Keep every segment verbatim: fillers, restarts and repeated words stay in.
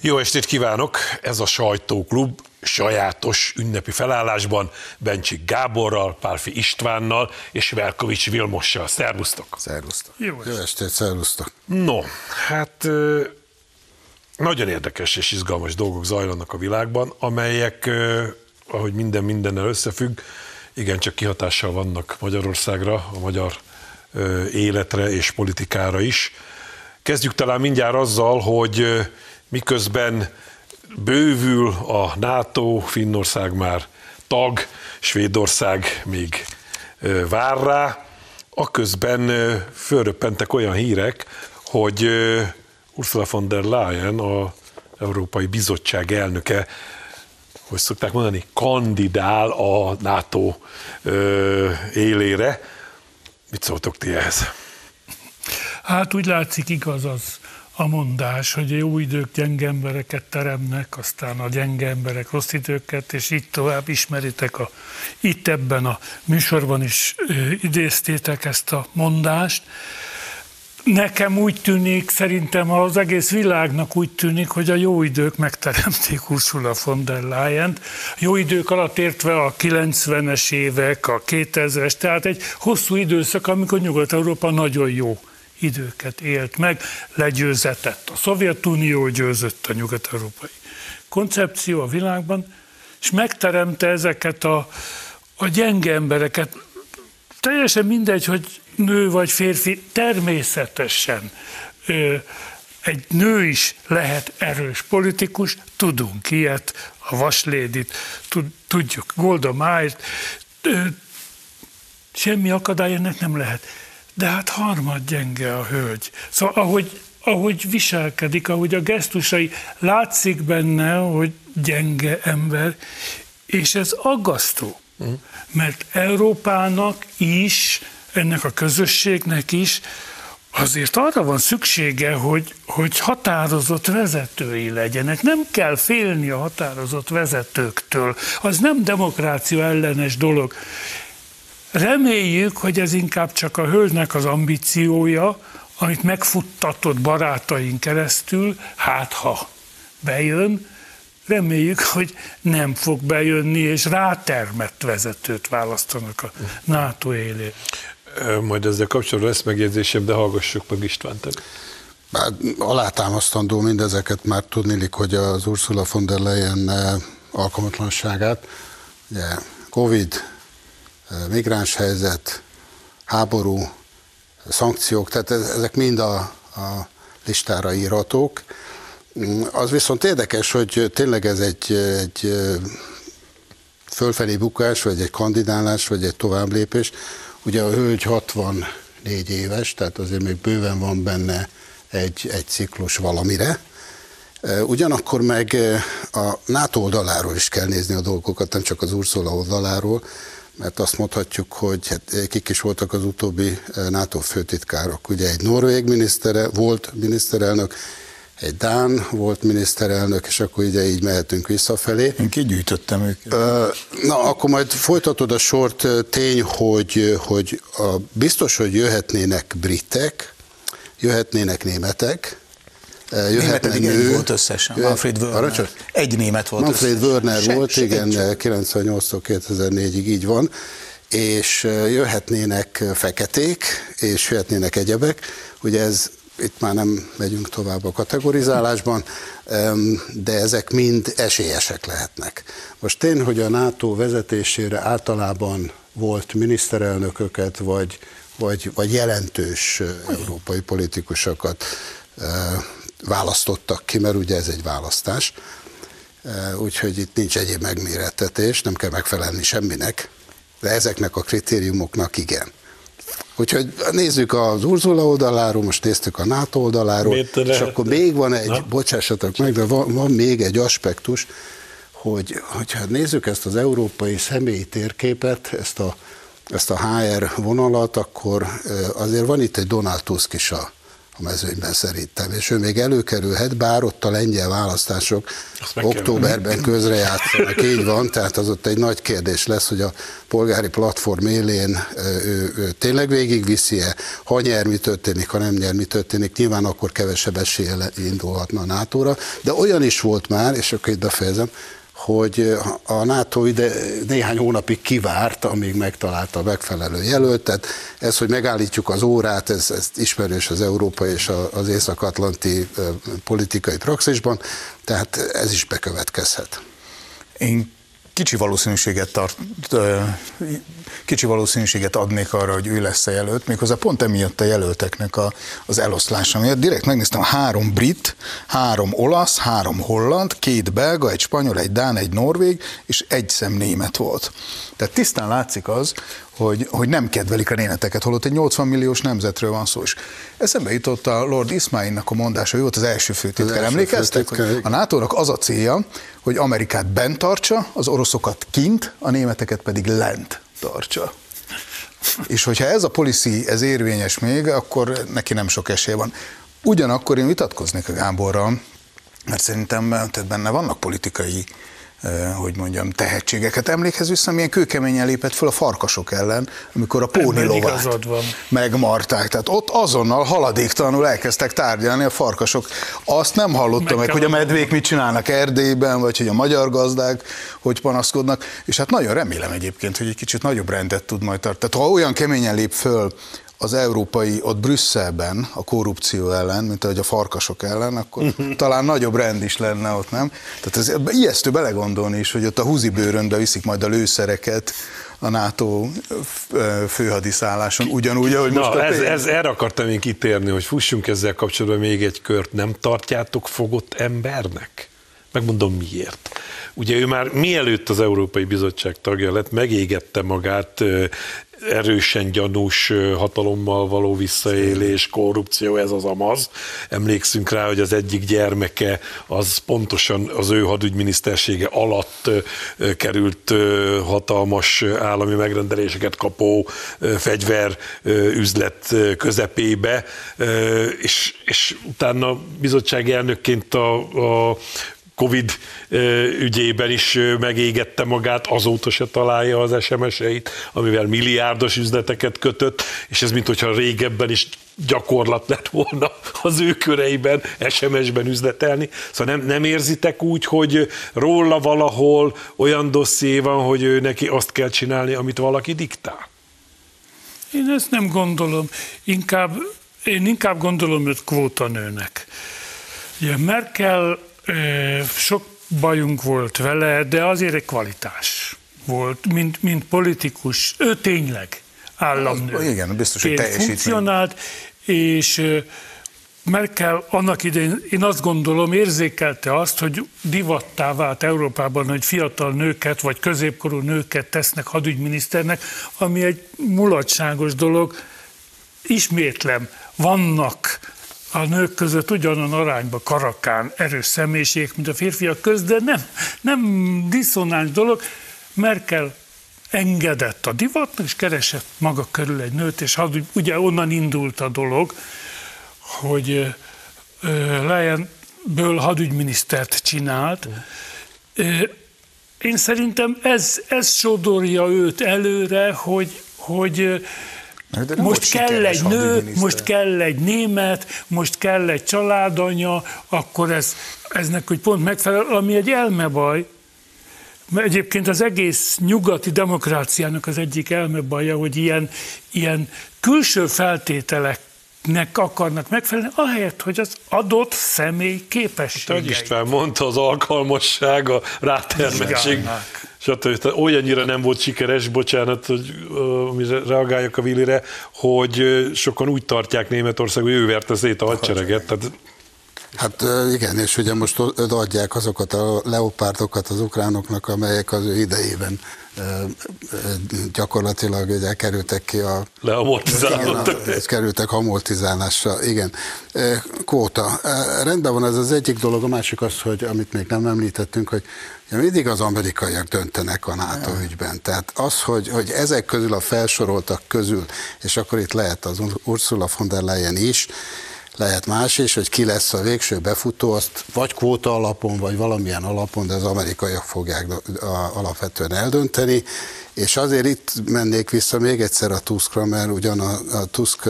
Jó estét kívánok! Ez a Sajtóklub sajátos ünnepi felállásban Bencsik Gáborral, Pálffy Istvánnal és Velkovics Vilmossal. Szervusztok! Szervusztok! Jó estét, Jó estét szervusztok! No, hát nagyon érdekes és izgalmas dolgok zajlanak a világban, amelyek, ahogy minden mindennel összefügg, igencsak kihatással vannak Magyarországra, a magyar életre és politikára is. Kezdjük talán mindjárt azzal, hogy miközben bővül a NATO, Finnország már tag, Svédország még vár rá, aközben fölröppentek olyan hírek, hogy Ursula von der Leyen, az Európai Bizottság elnöke, hogy szokták mondani, kandidál a NATO élére. Mit szóltok ti ehhez? Hát úgy látszik, igaz az a mondás, hogy jó idők gyenge embereket teremnek, aztán a gyenge emberek rossz időket, és így tovább ismeritek. A, itt ebben a műsorban is ö, idéztétek ezt a mondást. Nekem úgy tűnik, szerintem az egész világnak úgy tűnik, hogy a jó idők megteremték Ursula von der Leyent. Jó idők alatt értve a kilencvenes évek, a kétezres, tehát egy hosszú időszak, amikor Nyugat-Európa nagyon jó időket élt meg, legyőzetett. A Szovjetunió győzött a nyugat-európai koncepció a világban, és megteremte ezeket a, a gyenge embereket. Teljesen mindegy, hogy nő vagy férfi, természetesen ö, egy nő is lehet erős politikus, tudunk ilyet, a Vaslédit, tudjuk, Golda Meirt, semmi akadály ennek nem lehet. De hát harmad gyenge a hölgy. Szóval ahogy, ahogy viselkedik, ahogy a gesztusai, látszik benne, hogy gyenge ember, és ez aggasztó. Mert Európának is, ennek a közösségnek is azért arra van szüksége, hogy, hogy határozott vezetői legyenek. Nem kell félni a határozott vezetőktől. Az nem demokrácia ellenes dolog. Reméljük, hogy ez inkább csak a hölgynek az ambíciója, amit megfuttatott barátaink keresztül, hát ha bejön, reméljük, hogy nem fog bejönni, és rátermett vezetőt választanak a NATO élére. Majd ezzel kapcsolatban lesz megjegyzésem, de hallgassuk meg Istvánt. Alátámasztandó mindezeket már tudnilik, hogy az Ursula von der Leyen alkalmatlanságát, ugye, Covid, migráns helyzet, háború, szankciók, tehát ezek mind a, a listára írhatók. Az viszont érdekes, hogy tényleg ez egy, egy fölfelé bukás, vagy egy kandidálás, vagy egy továbblépés. Ugye a hölgy hatvannégy éves, tehát azért még bőven van benne egy, egy ciklus valamire. Ugyanakkor meg a NATO oldaláról is kell nézni a dolgokat, nem csak az Ursula oldaláról, mert azt mondhatjuk, hogy hát, kik is voltak az utóbbi NATO főtitkárok. Ugye egy norvég minisztere, volt miniszterelnök, egy dán volt miniszterelnök, és akkor ugye így mehetünk visszafelé. Én kigyűjtöttem őket. Na, akkor majd folytatod a sort. Tény, hogy, hogy a, biztos, hogy jöhetnének britek, jöhetnének németek, jöhetne német nő. Egy volt összesen, Manfred Wörner. Egy német volt Manfred összesen. Wörner se, volt, se, igen, kilencvennyolctól kétezer-négyig így van, és jöhetnének feketék, és jöhetnének egyebek. Ugye ez, itt már nem megyünk tovább a kategorizálásban, de ezek mind esélyesek lehetnek. Most tény, hogy a NATO vezetésére általában volt miniszterelnököket, vagy, vagy, vagy jelentős európai politikusokat választottak ki, mert ugye ez egy választás, úgyhogy itt nincs egyéb megmérettetés, nem kell megfelelni semminek, de ezeknek a kritériumoknak igen. Úgyhogy nézzük az Ursula oldaláról, most néztük a NATO oldaláról, Métere. És akkor még van egy, Na. bocsássatok meg, de van, van még egy aspektus, hogy hogyha nézzük ezt az európai személyi térképet, ezt a, ezt a há er vonalat, akkor azért van itt egy Donald Tusk is a a mezőnyben szerintem, és ő még előkerülhet, bár ott a lengyel választások októberben közrejátszanak, így van, tehát az ott egy nagy kérdés lesz, hogy a polgári platform élén ő, ő tényleg végigviszi-e, ha nyer, mi történik, ha nem nyer, mi történik, nyilván akkor kevesebb eséllyel indulhatna a nátóra, de olyan is volt már, és akkor itt befejezem, hogy a NATO ide néhány hónapig kivárt, amíg megtalálta a megfelelő jelöltet. Ez, hogy megállítjuk az órát, ez, ez ismerős az európai és az észak-atlanti politikai praxisban, tehát ez is bekövetkezhet. Én kicsi valószínűséget, tart, kicsi valószínűséget adnék arra, hogy ő lesz a jelölt, méghozzá pont emiatt a jelölteknek a, az eloszlása miatt. Direkt megnéztem, három brit, három olasz, három holland, két belga, egy spanyol, egy dán, egy norvég, és egy szem német volt. Tehát tisztán látszik az, hogy, hogy nem kedvelik a németeket, holott egy nyolcvan milliós nemzetről van szó. És eszembe jutott a Lord Ismaynak a mondása, ő volt az első főtitkár. Emlékeztek? A nátónak az a célja, hogy Amerikát bent tartsa, az oroszokat kint, a németeket pedig lent tartsa. És hogyha ez a policy, ez érvényes még, akkor neki nem sok esély van. Ugyanakkor én vitatkoznék a Gáborral, mert szerintem tehát benne vannak politikai, hogy mondjam, tehetségeket. Emlékezz vissza, milyen kőkeményen lépett föl a farkasok ellen, amikor a pónilovát megmarták. Tehát ott azonnal haladéktalanul elkezdtek tárgyalni a farkasok. Azt nem hallottam meg, meg hogy a medvék mit csinálnak Erdélyben, vagy hogy a magyar gazdák hogy panaszkodnak, és hát nagyon remélem egyébként, hogy egy kicsit nagyobb rendet tud majd tartani. Tehát ha olyan keményen lép föl az európai, ott Brüsszelben a korrupció ellen, mint ahogy a farkasok ellen, akkor talán nagyobb rend is lenne ott, nem? Tehát ez ijesztő belegondolni is, hogy ott a húzibőrönbe viszik majd a lőszereket a NATO főhadiszálláson, ugyanúgy, ahogy most na, a ez, ez erre akartam én kitérni, hogy fussunk ezzel kapcsolatban még egy kört, nem tartjátok fogott embernek? Megmondom miért. Ugye ő már mielőtt az Európai Bizottság tagja lett, megégette magát erősen gyanús hatalommal való visszaélés, korrupció, ez az amaz. Emlékszünk rá, hogy az egyik gyermeke az pontosan az ő hadügyminisztersége alatt került hatalmas állami megrendeléseket kapó fegyver üzlet közepébe, és, és utána bizottsági elnökként a, a Covid ügyében is megégette magát, azóta se találja az es em es-eit, amivel milliárdos üzleteket kötött, és ez minthogyha régebben is gyakorlat lett volna az ő köreiben, es em es-ben üzletelni. Szóval nem, nem érzitek úgy, hogy róla valahol olyan dosszié van, hogy ő neki azt kell csinálni, amit valaki diktál? Én ezt nem gondolom. Inkább, én inkább gondolom őt kvótanőnek. Ugye Merkel, sok bajunk volt vele, de azért egy kvalitás volt, mint, mint politikus. Ő tényleg államnő. Igen, biztos, hogy teljesítmény. Funkcionált, és Merkel annak idején, én azt gondolom, érzékelte azt, hogy divattá vált Európában, hogy fiatal nőket, vagy középkorú nőket tesznek hadügyminiszternek, ami egy mulatságos dolog. Ismétlem, vannak a nők között ugyanan arányba karakán, erős személyiségek, mint a férfiak közt, de nem, nem diszonáns dolog. Merkel engedett a divatnak, és keresett maga körül egy nőt, és had, ugye onnan indult a dolog, hogy Leyenből hadügyminisztert csinált. Én szerintem ez, ez sodorja őt előre, hogy... hogy most kell egy nő, most kell egy német, most kell egy családanya, akkor ez, eznek úgy pont megfelel, ami egy elmebaj. Egyébként az egész nyugati demokráciának az egyik elmebaja, hogy ilyen, ilyen külső feltételeknek akarnak megfelelni, ahelyett, hogy az adott személy képességei. Hát István mondta, az alkalmasság, a rátermetség. Olyannyira nem volt sikeres, bocsánat, hogy reagáljak a Willire, hogy sokan úgy tartják Németország, hogy ő verte szét a hadsereget. Tehát... Hát igen, és ugye most adják azokat a leopárdokat az ukránoknak, amelyek az ő idejében gyakorlatilag ugye kerültek ki a... Leamortizálódtak. Kerültek amortizálásra, igen. Kvóta. Rendben van, ez az egyik dolog, a másik az, hogy amit még nem említettünk, hogy mindig az amerikaiak döntenek a NATO ügyben. Tehát az, hogy, hogy ezek közül a felsoroltak közül, és akkor itt lehet az Ursula von der Leyen is, lehet más is, hogy ki lesz a végső befutó, azt vagy kvóta alapon, vagy valamilyen alapon, de az amerikaiak fogják alapvetően eldönteni, és azért itt mennék vissza még egyszer a Tuskra, mert ugyan a Tusk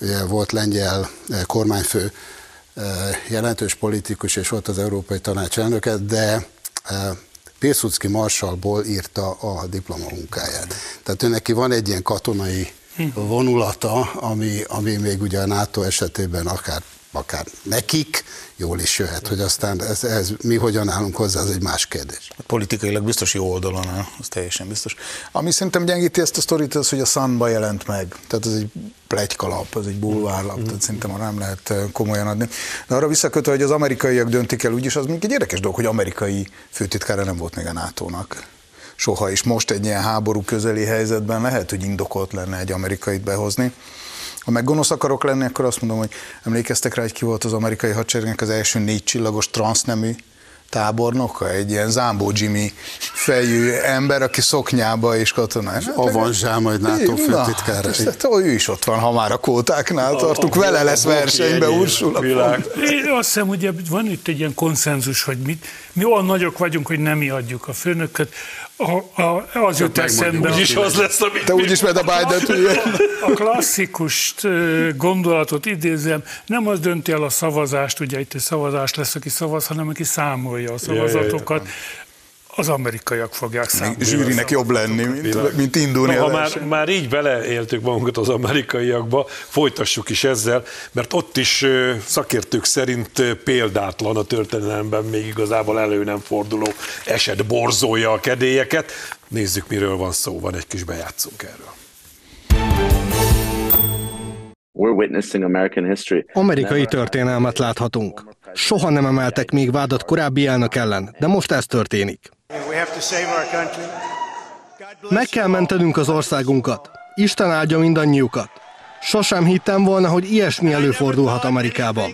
ugye, volt lengyel kormányfő, jelentős politikus, és volt az Európai Tanács elnöke, de Piłsudski marsallból írta a diplomamunkáját. Tehát ő neki van egy ilyen katonai vonulata, ami, ami még ugye a NATO esetében akár, akár nekik jól is jöhet, hogy aztán ez, ez mi hogyan állunk hozzá, ez egy más kérdés. Politikailag biztos jó oldalon áll, az teljesen biztos. Ami szerintem gyengíti ezt a sztorit, az, hogy a Sunba jelent meg. Tehát ez egy pletykalap, ez egy bulvárlap, tehát szerintem arra nem lehet komolyan adni. De arra visszakötve, hogy az amerikaiak döntik el úgyis, az még egy érdekes dolog, hogy amerikai főtitkára nem volt még a nátónak. Soha is most egy ilyen háború közeli helyzetben lehet, hogy indokolt lenne egy amerikait behozni. Ha meg gonosz akarok lenni, akkor azt mondom, hogy emlékeztek rá, hogy ki volt az amerikai hadseregnek az első négy csillagos transznemű tábornoka, egy ilyen Zámbó Jimmy fejű ember, aki szoknyába és katonás. Avanzsá majd NATO főtitkára. Ő is ott van, ha már a kvótáknál tartunk, vele lesz versenybe Ursula. Én azt hiszem, hogy van itt egy ilyen konszenzus, hogy mit, mi olyan nagyok vagyunk, hogy nem adjuk a főnököt. A, a, az jött eszembe. Úgyis az lesz, amit te úgyis meg a Biden. A klasszikus gondolatot idézem, nem az dönti el a szavazást, ugye itt egy szavazás lesz, aki szavaz, hanem aki számolja a szavazatokat. Jaj, jaj, az amerikaiak fogják számolni. Zsűrinek jobb lenni, mint, mint indulni. No, ha már, már így beleéltük magunkat az amerikaiakba, folytassuk is ezzel, mert ott is szakértők szerint példátlan a történelemben még igazából elő nem forduló eset borzolja a kedélyeket. Nézzük, miről van szó, van egy kis bejátszunk erről. Amerikai történelmet láthatunk. Soha nem emeltek még vádat korábbi elnök ellen, de most ez történik. Meg kell mentenünk az országunkat. Isten áldja mindannyiukat. Sosem hittem volna, hogy ilyesmi előfordulhat Amerikában.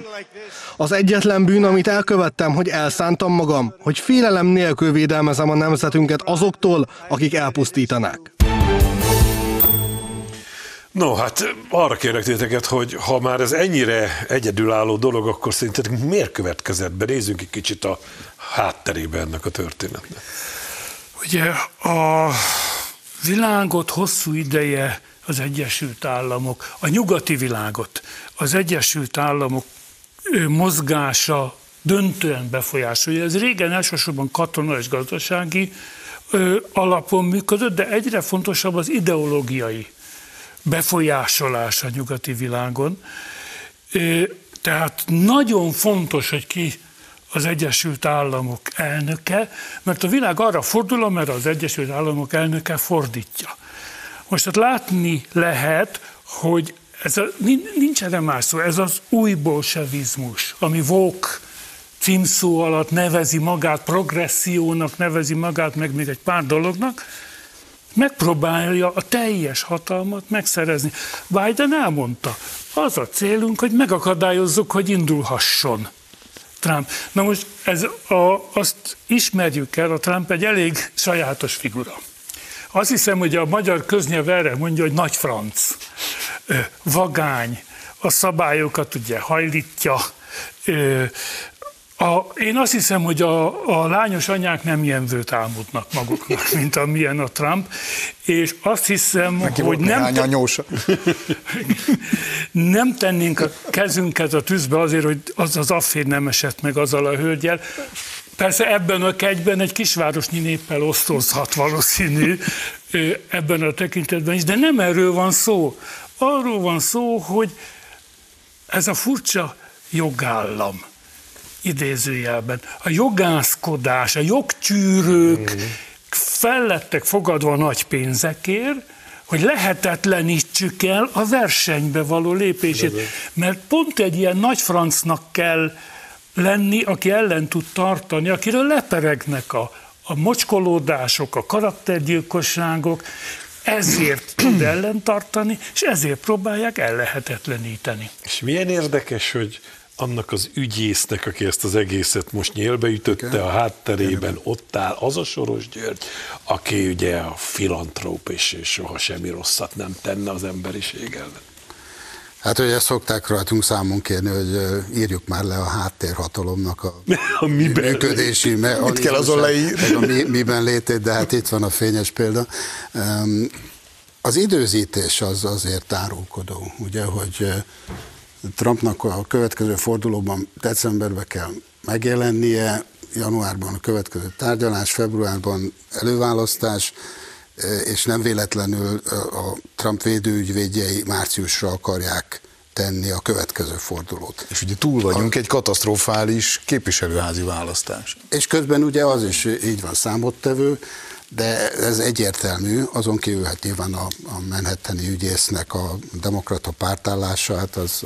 Az egyetlen bűn, amit elkövettem, hogy elszántam magam, hogy félelem nélkül védelmezem a nemzetünket azoktól, akik elpusztítanák. No, hát arra kérlek titeket, hogy ha már ez ennyire egyedülálló dolog, akkor szerintetek miért következett be? Nézzünk egy kicsit a hátterébe ennek a történetnek. Ugye a világot hosszú ideje az Egyesült Államok, a nyugati világot, az Egyesült Államok mozgása döntően befolyásolja. Ez régen elsősorban katona és gazdasági alapon működött, de egyre fontosabb az ideológiai befolyásolás a nyugati világon. Tehát nagyon fontos, hogy ki az Egyesült Államok elnöke, mert a világ arra fordul, amerre az Egyesült Államok elnöke fordítja. Most hát látni lehet, hogy ez a, nincs erre más szó, ez az új bolsevizmus, ami woke címszó alatt nevezi magát, progressziónak nevezi magát, meg még egy pár dolognak, megpróbálja a teljes hatalmat megszerezni. Biden elmondta, az a célunk, hogy megakadályozzuk, hogy indulhasson Trump. Na most ez a, azt ismerjük el, a Trump egy elég sajátos figura. Azt hiszem, hogy a magyar köznyelv erre mondja, hogy nagy franc, vagány, a szabályokat ugye hajlítja. A, én azt hiszem, hogy a, a lányos anyák nem ilyen vőt álmodnak maguknak, mint amilyen a Trump, és azt hiszem, neki hogy nem, ten... nem tennénk a kezünket a tűzbe azért, hogy az az affér nem esett meg azzal a hölgyel. Persze ebben a kegyben egy kisvárosnyi néppel osztozhat valószínű ebben a tekintetben is, de nem erről van szó. Arról van szó, hogy ez a furcsa jogállam, idézőjelben, a jogászkodás, a jogtűrők fel lettek fogadva nagy pénzekért, hogy lehetetlenítsük el a versenybe való lépését. Mert pont egy ilyen nagy francnak kell lenni, aki ellen tud tartani, akiről leperegnek a, a mocskolódások, a karaktergyilkosságok, ezért tud ellentartani, és ezért próbálják ellehetetleníteni. És milyen érdekes, hogy annak az ügyésznek, aki ezt az egészet most nyélbeütötte, a hátterében ott áll az a Soros György, aki ugye a filantróp, és soha semmi rosszat nem tenne az emberiség ellen. Hát ugye szokták rajtunk számon kérni, hogy írjuk már le a háttérhatalomnak a, a működési mechanizmusát, a mi, miben létét, de hát itt van a fényes példa. Az időzítés az azért árulkodó, ugye, hogy Trumpnak a következő fordulóban decemberben kell megjelennie, januárban a következő tárgyalás, februárban előválasztás, és nem véletlenül a Trump védőügyvédjei márciusra akarják tenni a következő fordulót. És ugye túl vagyunk a... egy katasztrofális képviselőházi választás. És közben ugye az is így van számottevő, de ez egyértelmű, azon kívül hát nyilván a, a manhattani ügyésznek a demokrata pártállása, hát az,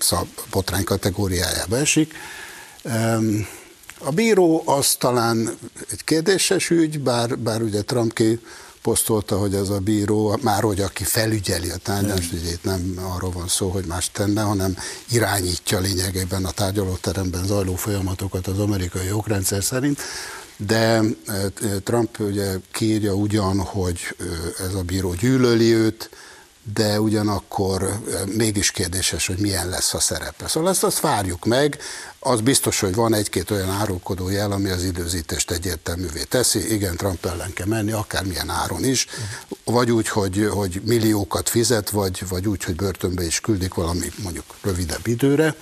az a botrány kategóriájába esik. Um, A bíró az talán egy kérdéses ügy, bár, bár ugye Trump kiposztolta, hogy ez a bíró, már hogy aki felügyeli a tárgyalást, ugye itt nem arról van szó, hogy más tenne, hanem irányítja lényegében a tárgyalóteremben zajló folyamatokat az amerikai jogrendszer szerint, de Trump ugye kiírja ugyan, hogy ez a bíró gyűlöli őt, de ugyanakkor mégis kérdéses, hogy milyen lesz a szerepe. Szóval ezt azt várjuk meg, az biztos, hogy van egy-két olyan árulkodó jel, ami az időzítést egyértelművé teszi, igen, Trump ellen kell menni, akármilyen áron is, vagy úgy, hogy, hogy milliókat fizet, vagy, vagy úgy, hogy börtönbe is küldik valami mondjuk rövidebb időre,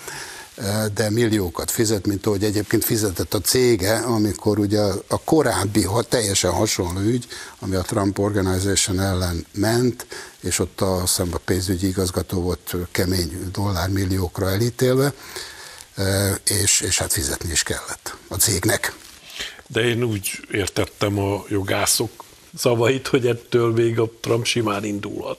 de milliókat fizet, mint ahogy egyébként fizetett a cége, amikor ugye a korábbi, ha teljesen hasonló ügy, ami a Trump Organization ellen ment, és ott a, azt hiszem, a pénzügyi igazgató volt kemény dollármilliókra elítélve, és, és hát fizetni is kellett a cégnek. De én úgy értettem a jogászok szavait, hogy ettől még a Trump simán indulhat.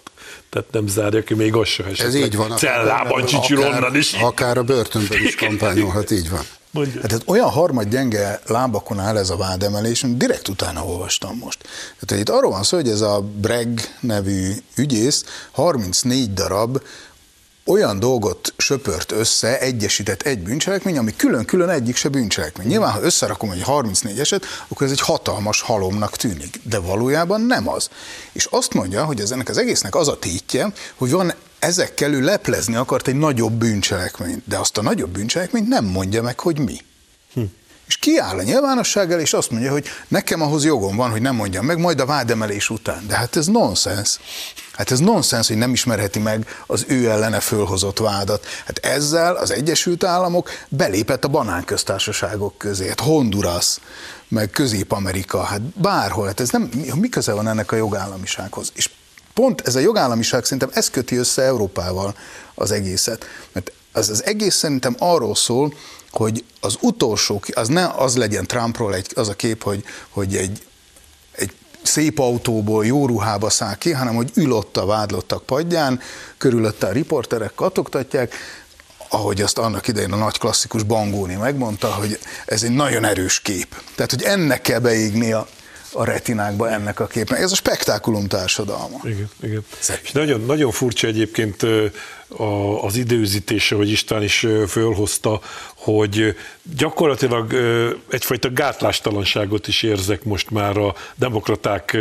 Tehát nem zárja ki még az se esetleg cellában csicsironnal is. Akár a börtönben is kampányolhat, így van. Hát, tehát olyan harmad gyenge lábakon áll ez a vádemelés, amit direkt utána olvastam most. Tehát itt arról van szó, hogy ez a Bragg nevű ügyész harmincnégy darab olyan dolgot söpört össze, egyesített egy bűncselekmény, ami külön-külön egyik se bűncselekmény. Nyilván, ha összerakom egy harmincnégy eset, akkor ez egy hatalmas halomnak tűnik, de valójában nem az. És azt mondja, hogy ez ennek az egésznek az a tétje, hogy van ezekkel ő leplezni akart egy nagyobb bűncselekményt, de azt a nagyobb bűncselekményt nem mondja meg, hogy mi. Hm. És kiáll a nyilvánossággal, és azt mondja, hogy nekem ahhoz jogom van, hogy nem mondjam meg, majd a vádemelés után. De hát ez nonsens. Hát ez nonsens, hogy nem ismerheti meg az ő ellene fölhozott vádat. Hát ezzel az Egyesült Államok belépett a banánköztársaságok közé. Hát Honduras, meg Közép-Amerika, hát bárhol. Hát ez nem, mi köze van ennek a jogállamisághoz? És pont ez a jogállamiság szerintem ez köti össze Európával az egészet. Mert az, az egész szerintem arról szól, hogy az utolsó, az ne az legyen Trumpról egy, az a kép, hogy, hogy egy, egy szép autóból jó ruhába száll ki, hanem hogy ül ott a vádlottak padján, körülötte a riporterek kattogtatják, ahogy azt annak idején a nagy klasszikus Bangóni megmondta, hogy ez egy nagyon erős kép. Tehát, hogy ennek kell beégni a, a retinákba ennek a képnek. Ez a spektákulum társadalma. Igen, igen. És nagyon, nagyon furcsa egyébként az időzítése, hogy István is fölhozta, hogy gyakorlatilag egyfajta gátlástalanságot is érzek most már a demokraták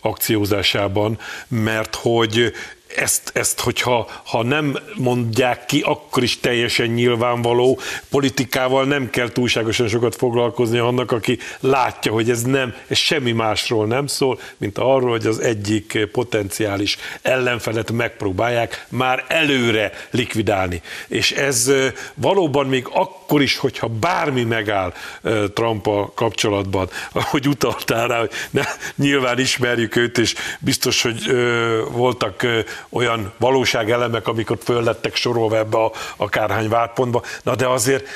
akciózásában, mert hogy Ezt, ezt hogyha ha nem mondják ki, akkor is teljesen nyilvánvaló, politikával nem kell túlságosan sokat foglalkozni annak, aki látja, hogy ez nem, ez semmi másról nem szól, mint arról, hogy az egyik potenciális ellenfelet megpróbálják már előre likvidálni. És ez valóban még akkor is, hogyha bármi megáll Trump-a kapcsolatban, ahogy utaltál rá, hogy ne, nyilván ismerjük őt, és biztos, hogy ö, voltak ö, olyan valóságelemek, amikor föl lettek sorolva ebbe a akárhány vádpontba. Na de azért,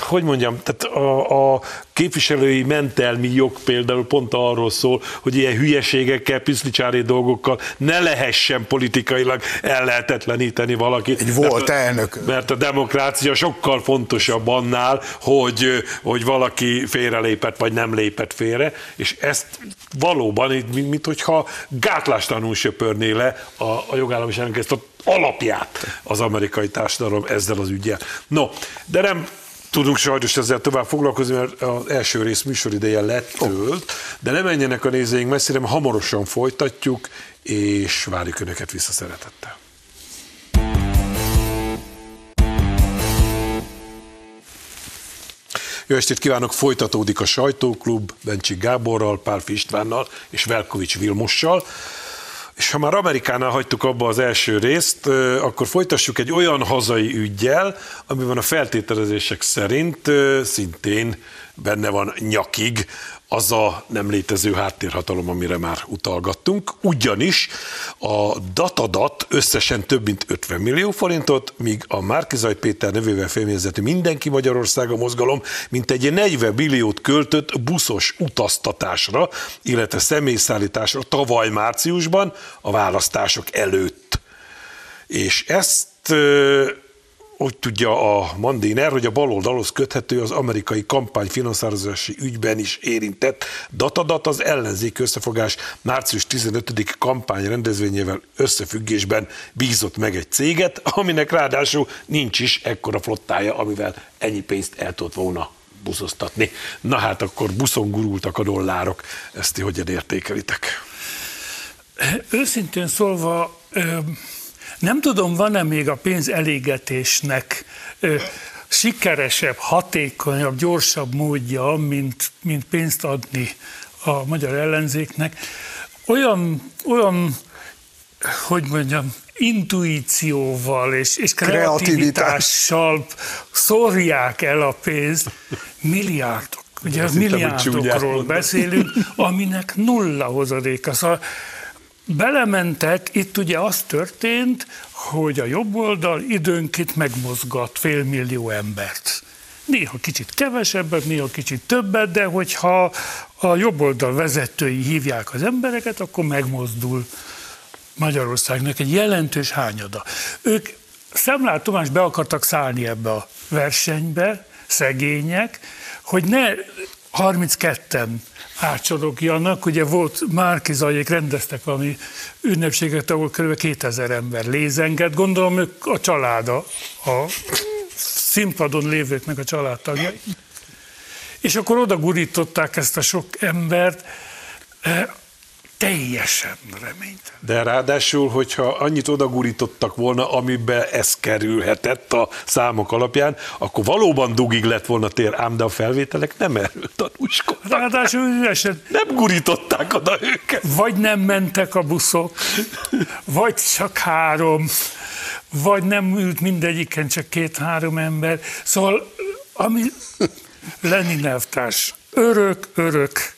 hogy mondjam, tehát a, a képviselői mentelmi jog például pont arról szól, hogy ilyen hülyeségekkel, piszlicsári dolgokkal ne lehessen politikailag ellehetetleníteni valakit. Egy volt elnök. Mert a demokrácia sokkal fontosabb annál, hogy, hogy valaki félrelépett, vagy nem lépett félre, és ezt valóban, mint hogyha gátlástalanul söpörné le a, a jogállamiságnak ezt az alapját az amerikai társadalom ezzel az üggyel. No, de nem tudunk sajnos ezzel tovább foglalkozni, mert az első rész műsorideje letölt, de ne menjenek a nézőink messzire, mert hamarosan folytatjuk, és várjuk Önöket vissza szeretettel. Jó estét kívánok! Folytatódik a Sajtóklub Bencsik Gáborral, Pálffy Istvánnal és Velkovics Vilmossal. És ha már Amerikánál hagytuk abba az első részt, akkor folytassuk egy olyan hazai üggyel, amiben a feltételezések szerint szintén benne van nyakig az a nem létező háttérhatalom, amire már utalgattunk, ugyanis a datadat összesen több mint ötven millió forintot, míg a Márki-Zay Péter nevével fémjelzett Mindenki Magyarországa mozgalom mintegy negyven milliót költött buszos utaztatásra, illetve személyszállításra tavaly márciusban a választások előtt. És ezt... úgy tudja a Mandiner, hogy a baloldalhoz köthető az amerikai kampányfinanszírozási ügyben is érintett datadat az ellenzéki összefogás március tizenötödikei kampány rendezvényével összefüggésben bízott meg egy céget, aminek ráadásul nincs is ekkora flottája, amivel ennyi pénzt el tudott volna buszoztatni. Na hát akkor buszon gurultak a dollárok. Ezt ti hogyan értékelitek? Őszintén szólva... Ö- Nem tudom, van-e még a pénzelégetésnek ö, sikeresebb, hatékonyabb, gyorsabb módja, mint, mint pénzt adni a magyar ellenzéknek. Olyan, olyan hogy mondjam, intuícióval és, és kreativitással szórják el a pénzt milliárdok. Ugye az milliárdokról beszélünk, aminek nulla hozadéka. Szóval belementek, itt ugye az történt, hogy a jobb oldal időnként megmozgat félmillió embert. Néha kicsit kevesebbet, néha kicsit többet, de hogyha a jobb oldal vezetői hívják az embereket, akkor megmozdul Magyarországnak egy jelentős hányada. Ők szemlátomás be akartak szállni ebbe a versenybe, szegények, hogy ne harmincketten átsorogjanak, ugye volt, Márki-Zayék rendeztek valami ünnepséget, ahol kb. kétezer ember lézengett, gondolom ők a családa, a színpadon lévőknek a családtagjai. És akkor oda gurították ezt a sok embert, teljesen reménytelen. De ráadásul, hogyha annyit odagurítottak volna, amiben ez kerülhetett a számok alapján, akkor valóban dugig lett volna tér, ám de a felvételek nem erről tanúskodtak. Ráadásul eset... nem gurították oda őket. Vagy nem mentek a buszok, vagy csak három, vagy nem ült mindegyiken csak két-három ember. Szóval, ami Lenin elvtárs örök-örök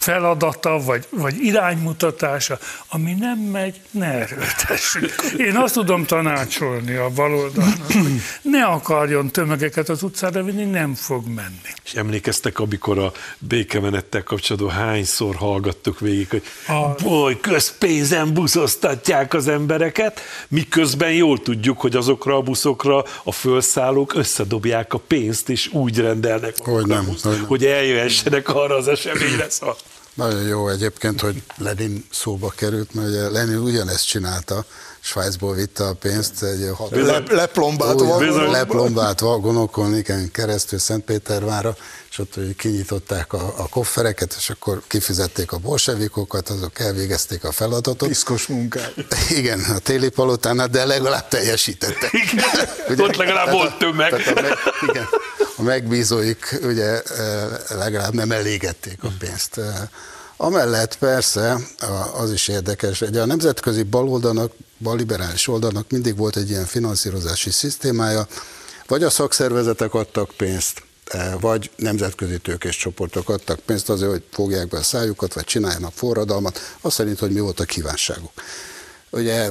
feladata, vagy, vagy iránymutatása, ami nem megy, ne erőltessük. Én azt tudom tanácsolni a baloldalnak, hogy ne akarjon tömegeket az utcára vinni, nem fog menni. És emlékeztek, amikor a békemenettel kapcsolatban hányszor hallgattuk végig, hogy a... boly, közpénzen buszoztatják az embereket, miközben jól tudjuk, hogy azokra a buszokra a fölszállók összedobják a pénzt, és úgy rendelnek, hogy, nem, busz, hogy, hogy eljöhessenek arra az eseményre. Szóval nagyon jó egyébként, hogy Lenin szóba került, mert Lenin ugyanezt csinálta, Svájcból vitte a pénzt, egy le, leplombált, vagon, leplombált vagonokon, igen, keresztül Szentpétervárra, és ott kinyitották a, a koffereket, és akkor kifizették a bolsevikokat, azok elvégezték a feladatot. Piszkos munkát. Igen, a téli palotánál, de legalább teljesítettek. Ugye, ott legalább tehát, volt tömeg. A, meg, igen, a megbízóik ugye legalább nem elégették a pénzt. Amellett persze az is érdekes, hogy a nemzetközi baloldalnak, balliberális oldalnak mindig volt egy ilyen finanszírozási szisztémája, vagy a szakszervezetek adtak pénzt, vagy nemzetközi tőkés csoportok adtak pénzt azért, hogy fogják be a szájukat, vagy csináljanak forradalmat, azt szerint, hogy mi volt a kívánságuk. Ugye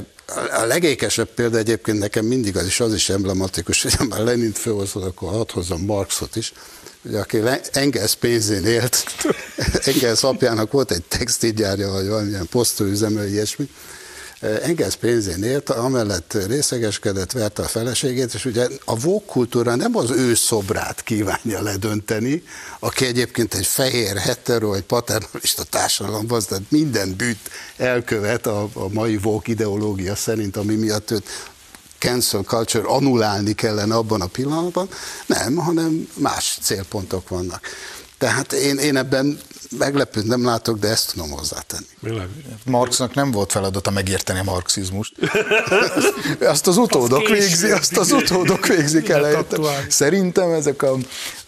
a legékesebb példa egyébként nekem mindig az is, az is emblematikus, hogy ha már Lenint fölhozod, akkor hadd hozzam Marxot is, ugye, aki Engels pénzén élt, Engels apjának volt egy textilgyárja, vagy valamilyen posztóüzeme, ilyesmi, Engels pénzén élt, amellett részegeskedett, verte a feleségét, és ugye a woke kultúra nem az ő szobrát kívánja ledönteni, aki egyébként egy fehér, hetero, egy paternalista társadalomban, tehát minden bűt elkövet a, a mai woke ideológia szerint, ami miatt őt cancel culture annulálni kellene abban a pillanatban, nem, hanem más célpontok vannak. Tehát én, én ebben meglepőt nem látok, de ezt tudom hozzátenni. Marxnak nem volt feladata megérteni a marxizmust. Azt az utódok végzik, azt az utódok végzik elejét. Szerintem ezek a,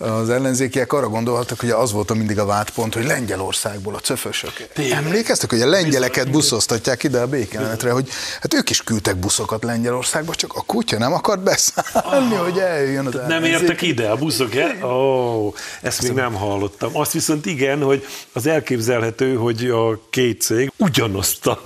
az ellenzékiek arra gondolhattak, hogy az volt a mindig a vádpont, hogy Lengyelországból a cöfösök. Emlékeztek, hogy a lengyeleket buszoztatják ide a békemenetre, hogy hát ők is küldtek buszokat Lengyelországba, csak a kutya nem akart beszállni, oh, hogy eljöjjön az ellenzék. Nem értek ide a buszok, el? Oh, ezt még nem hallottam. Azt viszont igen, hogy az elképzelhető, hogy a két cég ugyanazt a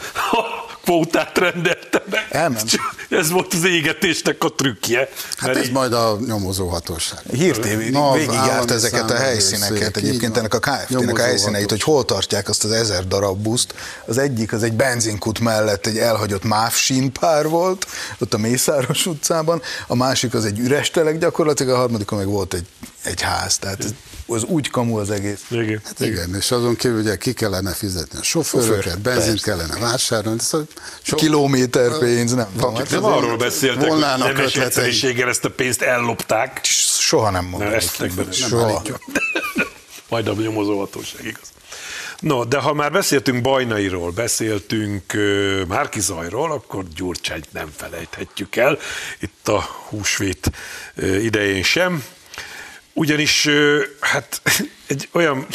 kvótát rendelte meg. Elment. Ez volt az égetésnek a trükkje. Hát ez majd a nyomozó hatóság. Hír té vé végigjárt ezeket a helyszíneket, egyébként ennek a ká ef té-nek a helyszíneit, hogy hol tartják azt az ezer darab buszt. Az egyik, az egy benzinkút mellett egy elhagyott MÁV sínpár volt, ott a Mészáros utcában, a másik az egy üres telek gyakorlatilag, a harmadikon meg volt egy, egy ház, tehát az úgy kamu az egész. Igen. Hát igen, és azon kívül ugye ki kellene fizetni a sofőröket, benzint kellene vásárolni, szóval sok... kilométer pénz, nem van. Nem arról beszéltek, hogy nem esetszerűséggel ezt a pénzt ellopták. Soha nem mondták. Soha. Majd a nyomozóhatóság, igaz. No, de ha már beszéltünk Bajnairól, beszéltünk Márki-Zayról, akkor Gyurcsányt nem felejthetjük el. Itt a húsvét idején sem. Ugyanis hát egy olyan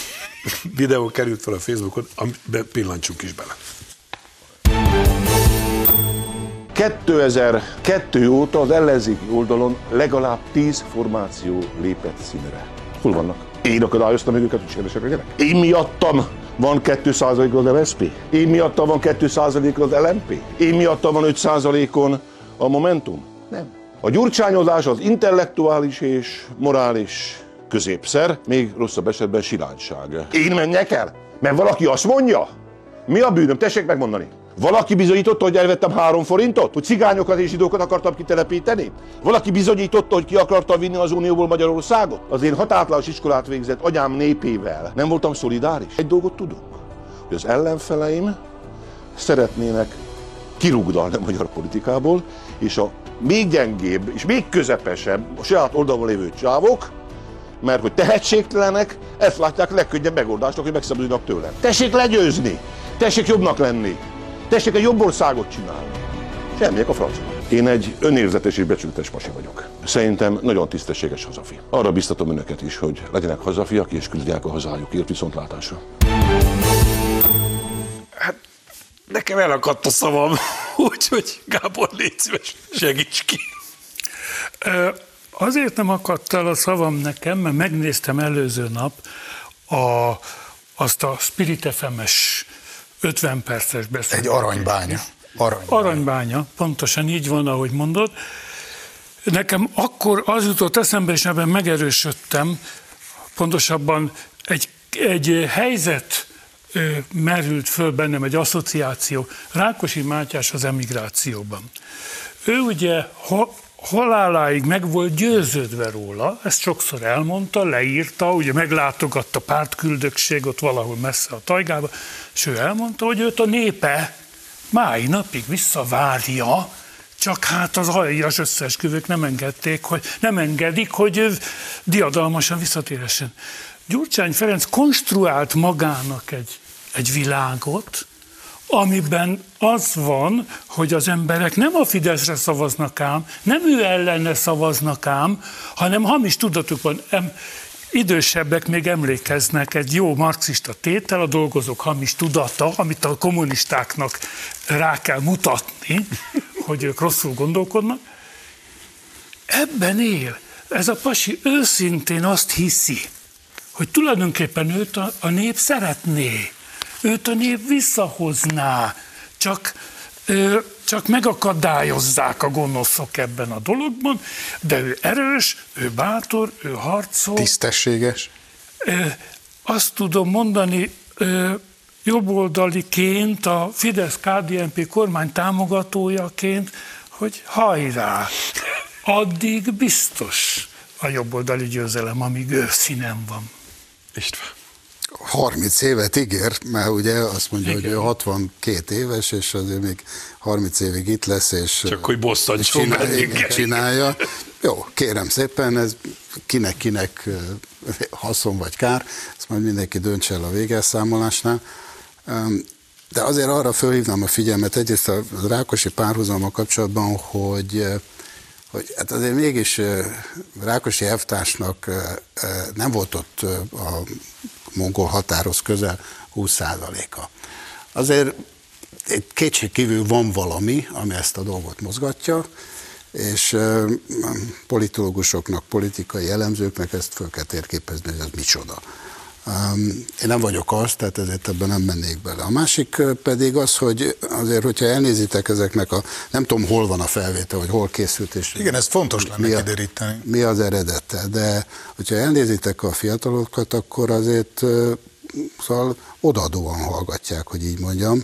videó került fel a Facebookon, amiben pillancsunk is bele. kétezer-kettő óta az ellenzéki oldalon legalább tíz formáció lépett színre. Hol vannak? Én akadályoztam meg őket, hogy sikeresek legyenek. Én miattam van két százalékon az em es zé pé. Én miattam van két százalékon az el em pé. Én miattam van öt százalékon a Momentum. Nem. A gyurcsányozás az intellektuális és morális középszer, még rosszabb esetben silányság. Én menjek el? Mert valaki azt mondja? Mi a bűnöm? Tessék megmondani. Valaki bizonyította, hogy elvettem három forintot? Hogy cigányokat és zsidókat akartam kitelepíteni? Valaki bizonyította, hogy ki akartam vinni az Unióból Magyarországot? Az én határtalanos iskolát végzett anyám népével nem voltam szolidáris? Egy dolgot tudok, hogy az ellenfeleim szeretnének kirugdalni a magyar politikából, és a még gyengébb és még közepesebb a saját oldalon lévő csávok, mert hogy tehetségtelenek, ezt látják legkönnyebb megoldásnak, hogy megszabadulnak tőlem. Tessék legyőzni, tessék jobbnak lenni, tessék egy jobb országot csinálni. És elmegyek a francba. Én egy önérzetes és becsületes pasi vagyok. Szerintem nagyon tisztességes hazafi. Arra biztatom önöket is, hogy legyenek hazafiak és küzdják a hazájukért, viszontlátásra. Hát nekem elakadt a szavam, úgyhogy Gábor, légy szíves, segíts ki. Azért nem akadt el a szavam nekem, mert megnéztem előző nap a, azt a Spirit ef em-es ötven perces beszélgetést. Egy aranybánya. Aranybánya. Aranybánya, pontosan így van, ahogy mondod. Nekem akkor az jutott eszembe, és ebben megerősödtem, pontosabban egy, egy helyzet merült föl bennem, egy asszociáció. Rákosi Mátyás az emigrációban. Ő ugye haláláig meg volt győződve róla, ezt sokszor elmondta, leírta, ugye meglátogatta pártküldökség ott valahol messze a tajgába, és ő elmondta, hogy őt a népe mai napig visszavárja, csak hát az aljas összeesküvők nem engedték, hogy nem engedik, hogy ő diadalmasan visszatérhessen. Gyurcsány Ferenc konstruált magának egy, egy világot, amiben az van, hogy az emberek nem a Fideszre szavaznak ám, nem ő ellene szavaznak ám, hanem hamis tudatuk van. Em, idősebbek még emlékeznek egy jó marxista tétel, a dolgozók hamis tudata, amit a kommunistáknak rá kell mutatni, hogy ők rosszul gondolkodnak. Ebben él. Ez a pasi őszintén azt hiszi, hogy tulajdonképpen őt a, a nép szeretné, őt a nép visszahozná, csak, ö, csak megakadályozzák a gonoszok ebben a dologban, de ő erős, ő bátor, ő harcol. Tisztességes. Ö, azt tudom mondani, ö, jobboldaliként, a Fidesz-ká dé en pé kormány támogatójaként, hogy hajrá, addig biztos a jobboldali győzelem, amíg ő színen van. István. harminc évet ígér, mert ugye azt mondja, igen, hogy ő hatvankét éves, és azért még harminc évig itt lesz, és csak hogy bosszantson, csinálja, csinálja. Jó, kérem szépen, ez kinek-kinek haszon vagy kár, ezt majd mindenki döntse el a végelszámolásnál. De azért arra fölhívnám a figyelmet egyrészt a Rákosi párhuzammal kapcsolatban, hogy, hogy hát azért mégis Rákosi elvtársnak nem volt ott a mongol határhoz közel húsz százaléka. Azért kétségkívül van valami, ami ezt a dolgot mozgatja, és politológusoknak, politikai elemzőknek ezt föl kell térképezni, hogy ez micsoda. Én nem vagyok az, tehát ezért ebben nem mennék bele. A másik pedig az, hogy azért, hogyha elnézitek ezeknek a, nem tudom, hol van a felvétel, hogy hol készült, és igen, ez fontos lenne kideríteni. Mi az eredete, de hogyha elnézitek a fiatalokat, akkor azért szóval odaadóan hallgatják, hogy így mondjam,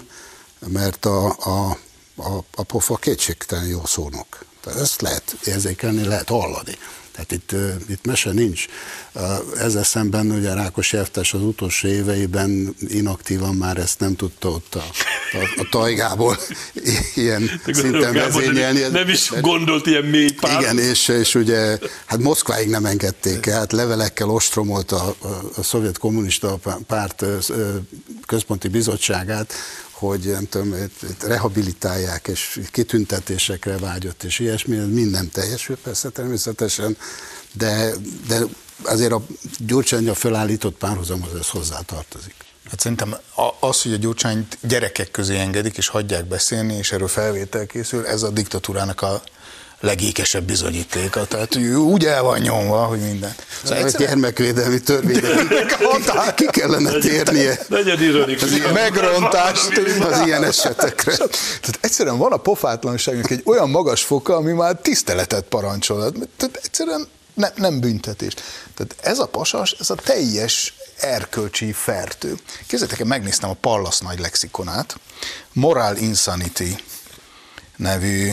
mert a, a, a, a pofa kétségtelen jó szónok. Tehát ezt lehet érzékelni, lehet hallani. Tehát itt, itt mese nincs. Ezzel szemben ugye Rákosi elvtárs az utolsó éveiben inaktívan már ezt nem tudta ott a, a, a tajgából ilyen szinten vezényelni. Nem is gondolt ilyen mély pár. Igen, és, és ugye hát Moszkváig nem engedték el, hát levelekkel ostromolt a, a szovjet kommunista párt központi bizottságát, hogy nem tudom, rehabilitálják, és kitüntetésekre vágyott, és ilyesmi, minden teljesül persze természetesen, de, de azért a Gyurcsány a fölállított párhuzamhoz ez hozzátartozik. Hát szerintem az, hogy a Gyurcsányt gyerekek közé engedik, és hagyják beszélni, és erről felvétel készül, ez a diktatúrának a legékesebb bizonyítéka. Tehát úgy el van nyomva, hogy minden. Szóval egy gyermekvédelmi törvénynek ki kellene térnie a megrontást az ilyen esetekre. Tehát egyszerűen van a pofátlanságnak egy olyan magas foka, ami már tiszteletet parancsol. Tehát egyszerűen ne, nem büntetés. Tehát ez a pasas, ez a teljes erkölcsi fertő. Képzeljétek el, megnéztem a Pallas nagy lexikonát. Moral insanity nevű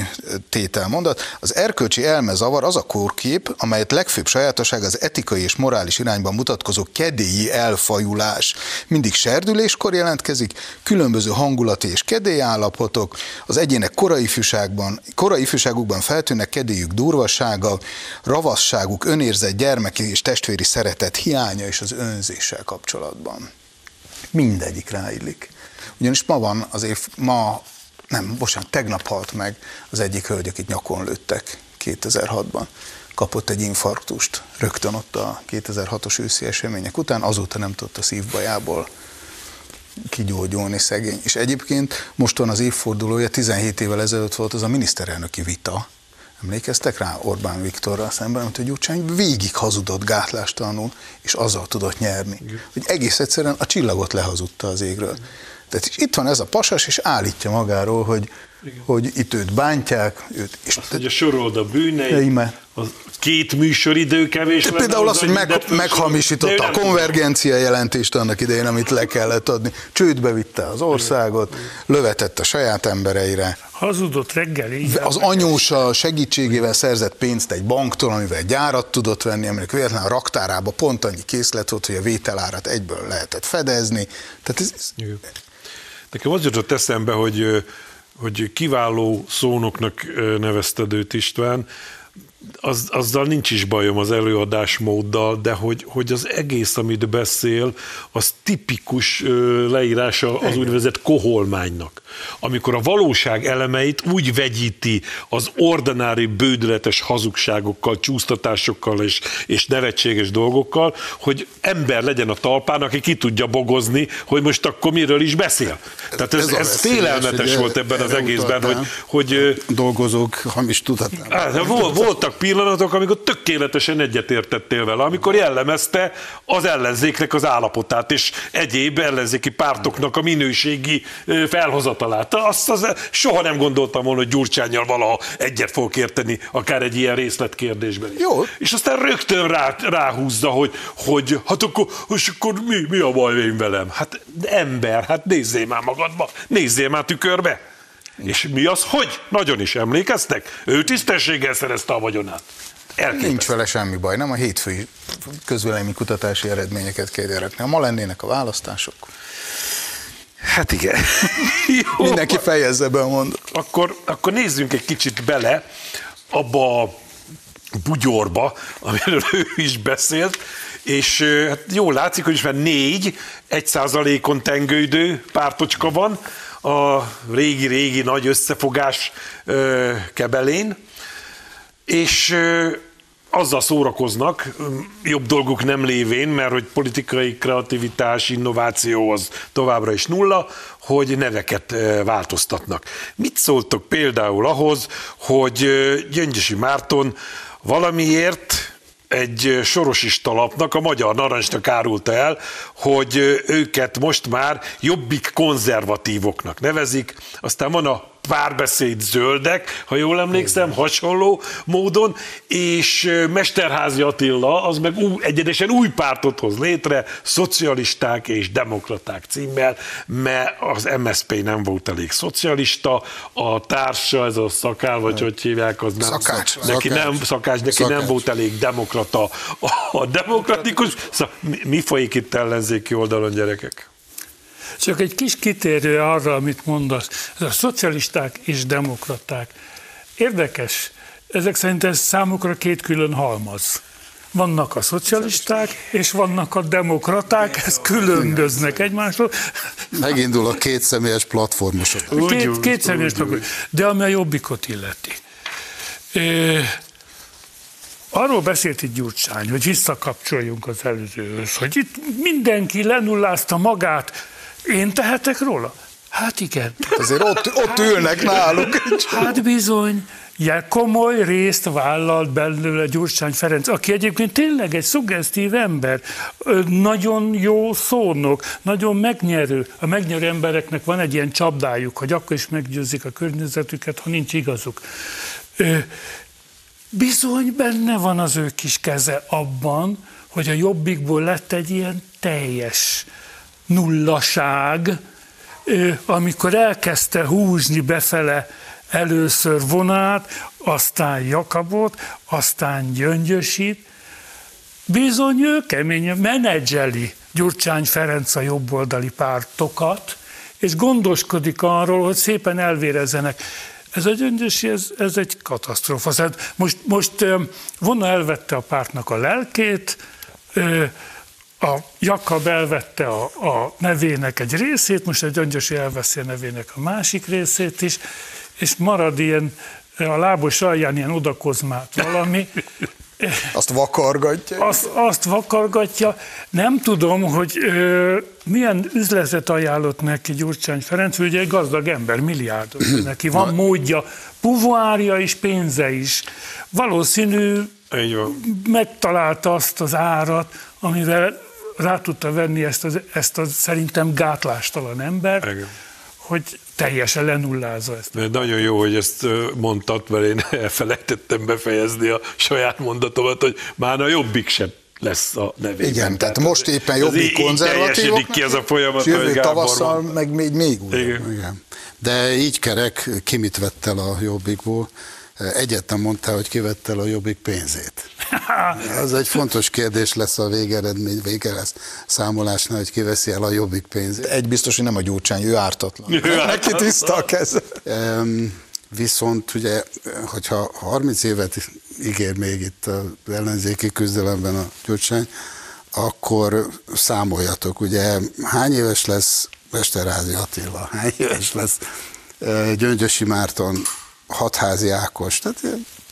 tételmondat. Az erkölcsi elmezavar az a kórkép, amelyet legfőbb sajátosság az etikai és morális irányban mutatkozó kedélyi elfajulás. Mindig serdüléskor jelentkezik, különböző hangulati és kedélyállapotok, az egyének korai ifjúságban, korai ifjúságukban feltűnnek kedélyük durvasága, ravasságuk, önérzet, gyermeki és testvéri szeretet hiánya és az önzéssel kapcsolatban. Mindegyik ráillik. Ugyanis ma van az év, ma Nem, bocsánat, tegnap halt meg az egyik hölgy, akit nyakon lőttek kétezer-hatban. Kapott egy infarktust rögtön ott a kétezer-hatos őszi események után, azóta nem tudott a szívbajából kigyógyulni szegény. És egyébként most van az évfordulója, tizenhét évvel ezelőtt volt az a miniszterelnöki vita. Emlékeztek rá Orbán Viktorral szemben, hogy Gyurcsány végig hazudott gátlástalanul, és azzal tudott nyerni. Hogy egész egyszerűen a csillagot lehazudta az égről. Tehát itt van ez a pasas, és állítja magáról, hogy, hogy itt őt bántják. Őt, és azt mondja, sorold a bűneit, az két műsoridő kevés. De például az, az, hogy meg, meghamisította a konvergencia jelentést annak idején, amit le kellett adni. Csődbe vitte az országot, lövetett a saját embereire. Hazudott reggel. Az anyósa segítségével szerzett pénzt egy banktól, amivel gyárat tudott venni, aminek véletlenül a raktárába pont annyi készlet volt, hogy a vételárat egyből lehetett fedezni. Tehát ez, ez nekem az jutott eszembe, hogy, hogy kiváló szónoknak nevezted őt, István, az, azzal nincs is bajom, az előadásmóddal, de hogy, hogy az egész, amit beszél, az tipikus leírása az úgynevezett koholmánynak. Amikor a valóság elemeit úgy vegyíti az ordinári bődületes hazugságokkal, csúsztatásokkal és, és nevetséges dolgokkal, hogy ember legyen a talpán, aki ki tudja bogozni, hogy most akkor miről is beszél. Tehát ez, ez, ez félelmetes volt ebben az egészben, hogy, hogy... Dolgozók hamis tudatában. Voltak pillanatok, amikor tökéletesen egyetértettél vele, amikor jellemezte az ellenzéknek az állapotát, és egyéb ellenzéki pártoknak a minőségi felhozatalát. Azt, azt soha nem gondoltam volna, hogy Gyurcsánnyal valaha egyet fogok érteni, akár egy ilyen részletkérdésben is. Jó. És aztán rögtön rá, ráhúzza, hogy, hogy hát akkor, és akkor mi, mi a baj én velem? Hát ember, hát nézzél már magadba, nézzél már tükörbe. És mi az, hogy? Nagyon is emlékeztek? Ő tisztességgel szerezte a vagyonát. Elképesztő. Nincs vele semmi baj, nem a hétfői közvéleménykutatási eredményeket kell éretni. Ha ma lennének a választások. Hát igen. Jó, mindenki fejezze be a mondatot. Akkor, akkor nézzünk egy kicsit bele abba a bugyorba, amiről ő is beszélt, és hát jól látszik, hogy is már négy, egy százalékon tengődő pártocska van a régi-régi nagy összefogás kebelén, és azzal szórakoznak, jobb dolguk nem lévén, mert hogy politikai kreativitás, innováció az továbbra is nulla, hogy neveket változtatnak. Mit szóltok például ahhoz, hogy Gyöngyösi Márton valamiért egy sorosista lapnak, a Magyar Narancsnak árulta el, hogy őket most már jobbik konzervatívoknak nevezik, aztán van a Párbeszéd zöldek, ha jól emlékszem, igen, hasonló módon, és Mesterházi Attila az meg új, egyedesen új pártot hoz létre, szocialisták és demokraták címmel, mert az em es zé pé nem volt elég szocialista, a társa, ez a szakál, vagy hogy hívják, az nem, szakács, szak, neki, szakács. Nem, szakács, neki szakács. Nem volt elég demokrata a demokratikus. Szóval mi folyik itt ellenzéki oldalon, gyerekek? Csak egy kis kitérő arra, amit mondasz. Ez a szocialisták és demokraták. Érdekes. Ezek szerint ez számukra két külön halmaz. Vannak a szocialisták, és vannak a demokraták, ez különböznek egymástól. Megindul a kétszemélyes platformosok. Két, kétszemélyes platformosok. De ami a Jobbikot illeti. Arról beszélt itt Gyurcsány, hogy visszakapcsoljunk az előzőhöz, hogy itt mindenki lenullázta magát. Én tehetek róla? Hát igen. Azért ott, ott ülnek náluk. Hát bizony. Ja, komoly részt vállalt belőle Gyurcsány Ferenc, aki egyébként tényleg egy szuggesztív ember, nagyon jó szónok, nagyon megnyerő. A megnyerő embereknek van egy ilyen csapdájuk, hogy akkor is meggyőzik a környezetüket, ha nincs igazuk. Bizony benne van az ő kis keze abban, hogy a Jobbikból lett egy ilyen teljes nullaság, amikor elkezdte húzni befele először Vonát, aztán Jakabot, aztán Gyöngyösit. Bizony ő keményen menedzseli Gyurcsány Ferenc a jobboldali pártokat, és gondoskodik arról, hogy szépen elvérezzenek. Ez a Gyöngyösi, ez, ez egy katasztrófa. Most, most Vona elvette a pártnak a lelkét, a Jakab elvette a, a nevének egy részét, most a Gyöngyösi elveszi a nevének a másik részét is, és marad ilyen, a lábos alján ilyen odakozmát valami. Azt vakargatja. Azt, azt vakargatja. Nem tudom, hogy ö, milyen üzletet ajánlott neki Gyurcsány Ferenc, ugye egy gazdag ember, milliárdos neki. Van módja, puvoárja és pénze is. Valószínű megtalálta azt az árat, amivel rá tudta venni ezt, az, ezt a szerintem gátlástalan embert, igen, hogy teljesen lenullázza ezt. De nagyon jó, hogy ezt mondtad, mert én elfelejtettem befejezni a saját mondatomat, hogy már a Jobbik sem lesz a nevében. Igen, tehát most éppen Jobbik konzervatívok, ki ez a folyamat, jövő tavasszal meg még, még úgy. Igen. Igen. De így kerek, ki mit vett el a Jobbikból? Egyet nem mondtál, hogy kivett el a Jobbik pénzét. Az egy fontos kérdés lesz a végeredmény, vége lesz számolásnál, hogy kiveszi el a Jobbik pénzét. Egy biztos, hogy nem a Gyurcsány, ő ártatlan. Ő neki tiszta a keze. Viszont ugye, hogyha harminc évet ígér még itt az ellenzéki küzdelemben a Gyurcsány, akkor számoljatok, ugye hány éves lesz Mesterházi Attila, hány éves lesz Gyöngyösi Márton, Hatházi Ákos, tehát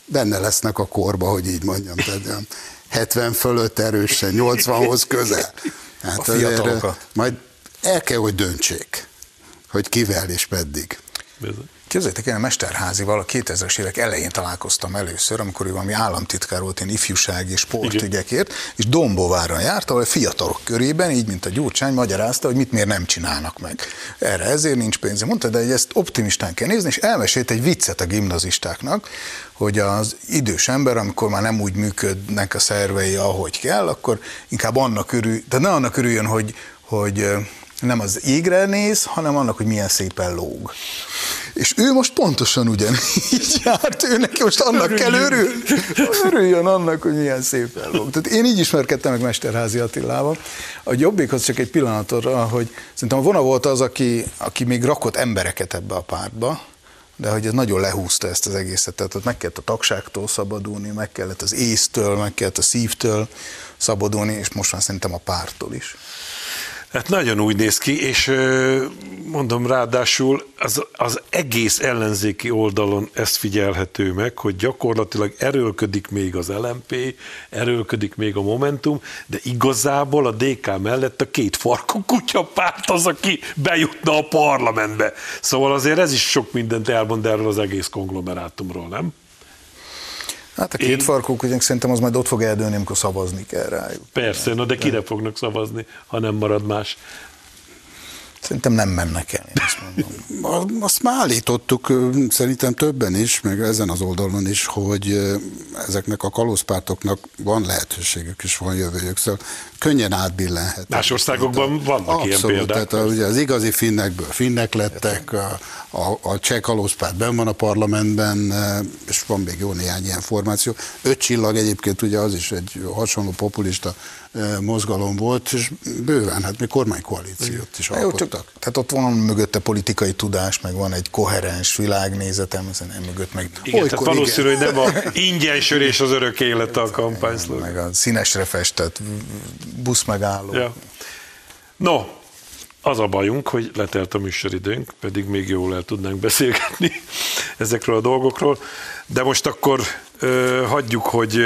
benne lesznek a korba, hogy így mondjam, tehát hetven fölött erősen, nyolcvanhoz közel. Hát a fiatalokat. Majd el kell, hogy döntsék, hogy kivel és meddig. Képzeljétek, én a Mesterházival a kétezres évek elején találkoztam először, amikor ő valami államtitkár volt, én ifjúsági és sportügyekért, és Dombóváron járt, ahol a fiatalok körében, így mint a Gyurcsány, magyarázta, hogy mit miért nem csinálnak meg. Erre ezért nincs pénze. Mondta, de ezt optimistán kell nézni, és elmesélt egy viccet a gimnazistáknak, hogy az idős ember, amikor már nem úgy működnek a szervei, ahogy kell, akkor inkább annak örül, de ne annak örüljön, hogy, hogy nem az égre néz, hanem annak, hogy milyen szépen lóg. És ő most pontosan ugyanígy járt, ő neki most annak Örüljön. kell örül, örüljön annak, hogy milyen szép elvog. Tehát én így ismerkedtem meg Mesterházi Attilával. A Jobbikhoz csak egy pillanatra, hogy szerintem a Vona volt az, aki, aki még rakott embereket ebbe a pártba, de hogy ez nagyon lehúzta ezt az egészet, tehát meg kellett a tagságtól szabadulni, meg kellett az észtől, meg kellett a szívtől szabadulni, és most már szerintem a párttól is. Hát nagyon úgy néz ki, és mondom ráadásul az, az egész ellenzéki oldalon ezt figyelhető meg, hogy gyakorlatilag erőlködik még az el em pé, erőlködik még a Momentum, de igazából a dé ká mellett a két farkú kutya párt az, aki bejutna a parlamentbe. Szóval azért ez is sok mindent elmond erről az egész konglomerátumról, nem? Hát a két Én... farkú kutyánk szerintem az majd ott fog eldőlni, amikor szavazni kell rájuk. Persze, de, no, de kire de... fognak szavazni, ha nem marad más? Szerintem nem mennek el, én azt mondom. Azt már állítottuk, szerintem többen is, meg ezen az oldalon is, hogy ezeknek a kalózpártoknak van lehetőségük és van jövőjük, szóval könnyen átbillenhet. Más országokban vannak abszolút, ilyen példák. Abszolút, tehát a, az igazi finnekből finnek lettek, a, a, a cseh kalózpárt benn van a parlamentben, és van még jó néhány ilyen formáció. Öt csillag egyébként ugye az is egy hasonló populista mozgalom volt, és bőven, hát mi kormánykoalíciót is alkottak. Tehát ott van mögötte politikai tudás, meg van egy koherens világnézet, emlően mögött meg... Igen, olykor, tehát valószínű, igen. hogy nem a ingyen sörés az örök élet a kampányszló. Meg a színesre festett buszmegálló. Ja. No, az a bajunk, hogy letelt a műsoridőnk, pedig még jól el tudnánk beszélgetni ezekről a dolgokról, de most akkor ö, hagyjuk, hogy...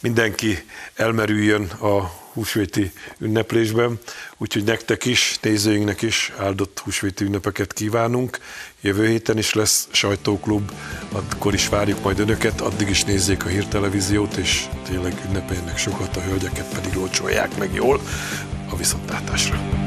mindenki elmerüljön a húsvéti ünneplésben, úgyhogy nektek is, nézőinknek is áldott húsvéti ünnepeket kívánunk. Jövő héten is lesz Sajtóklub, akkor is várjuk majd önöket, addig is nézzék a Hír Televíziót, és tényleg ünnepeljenek sokat, a hölgyeket pedig locsolják meg jól. A viszontlátásra!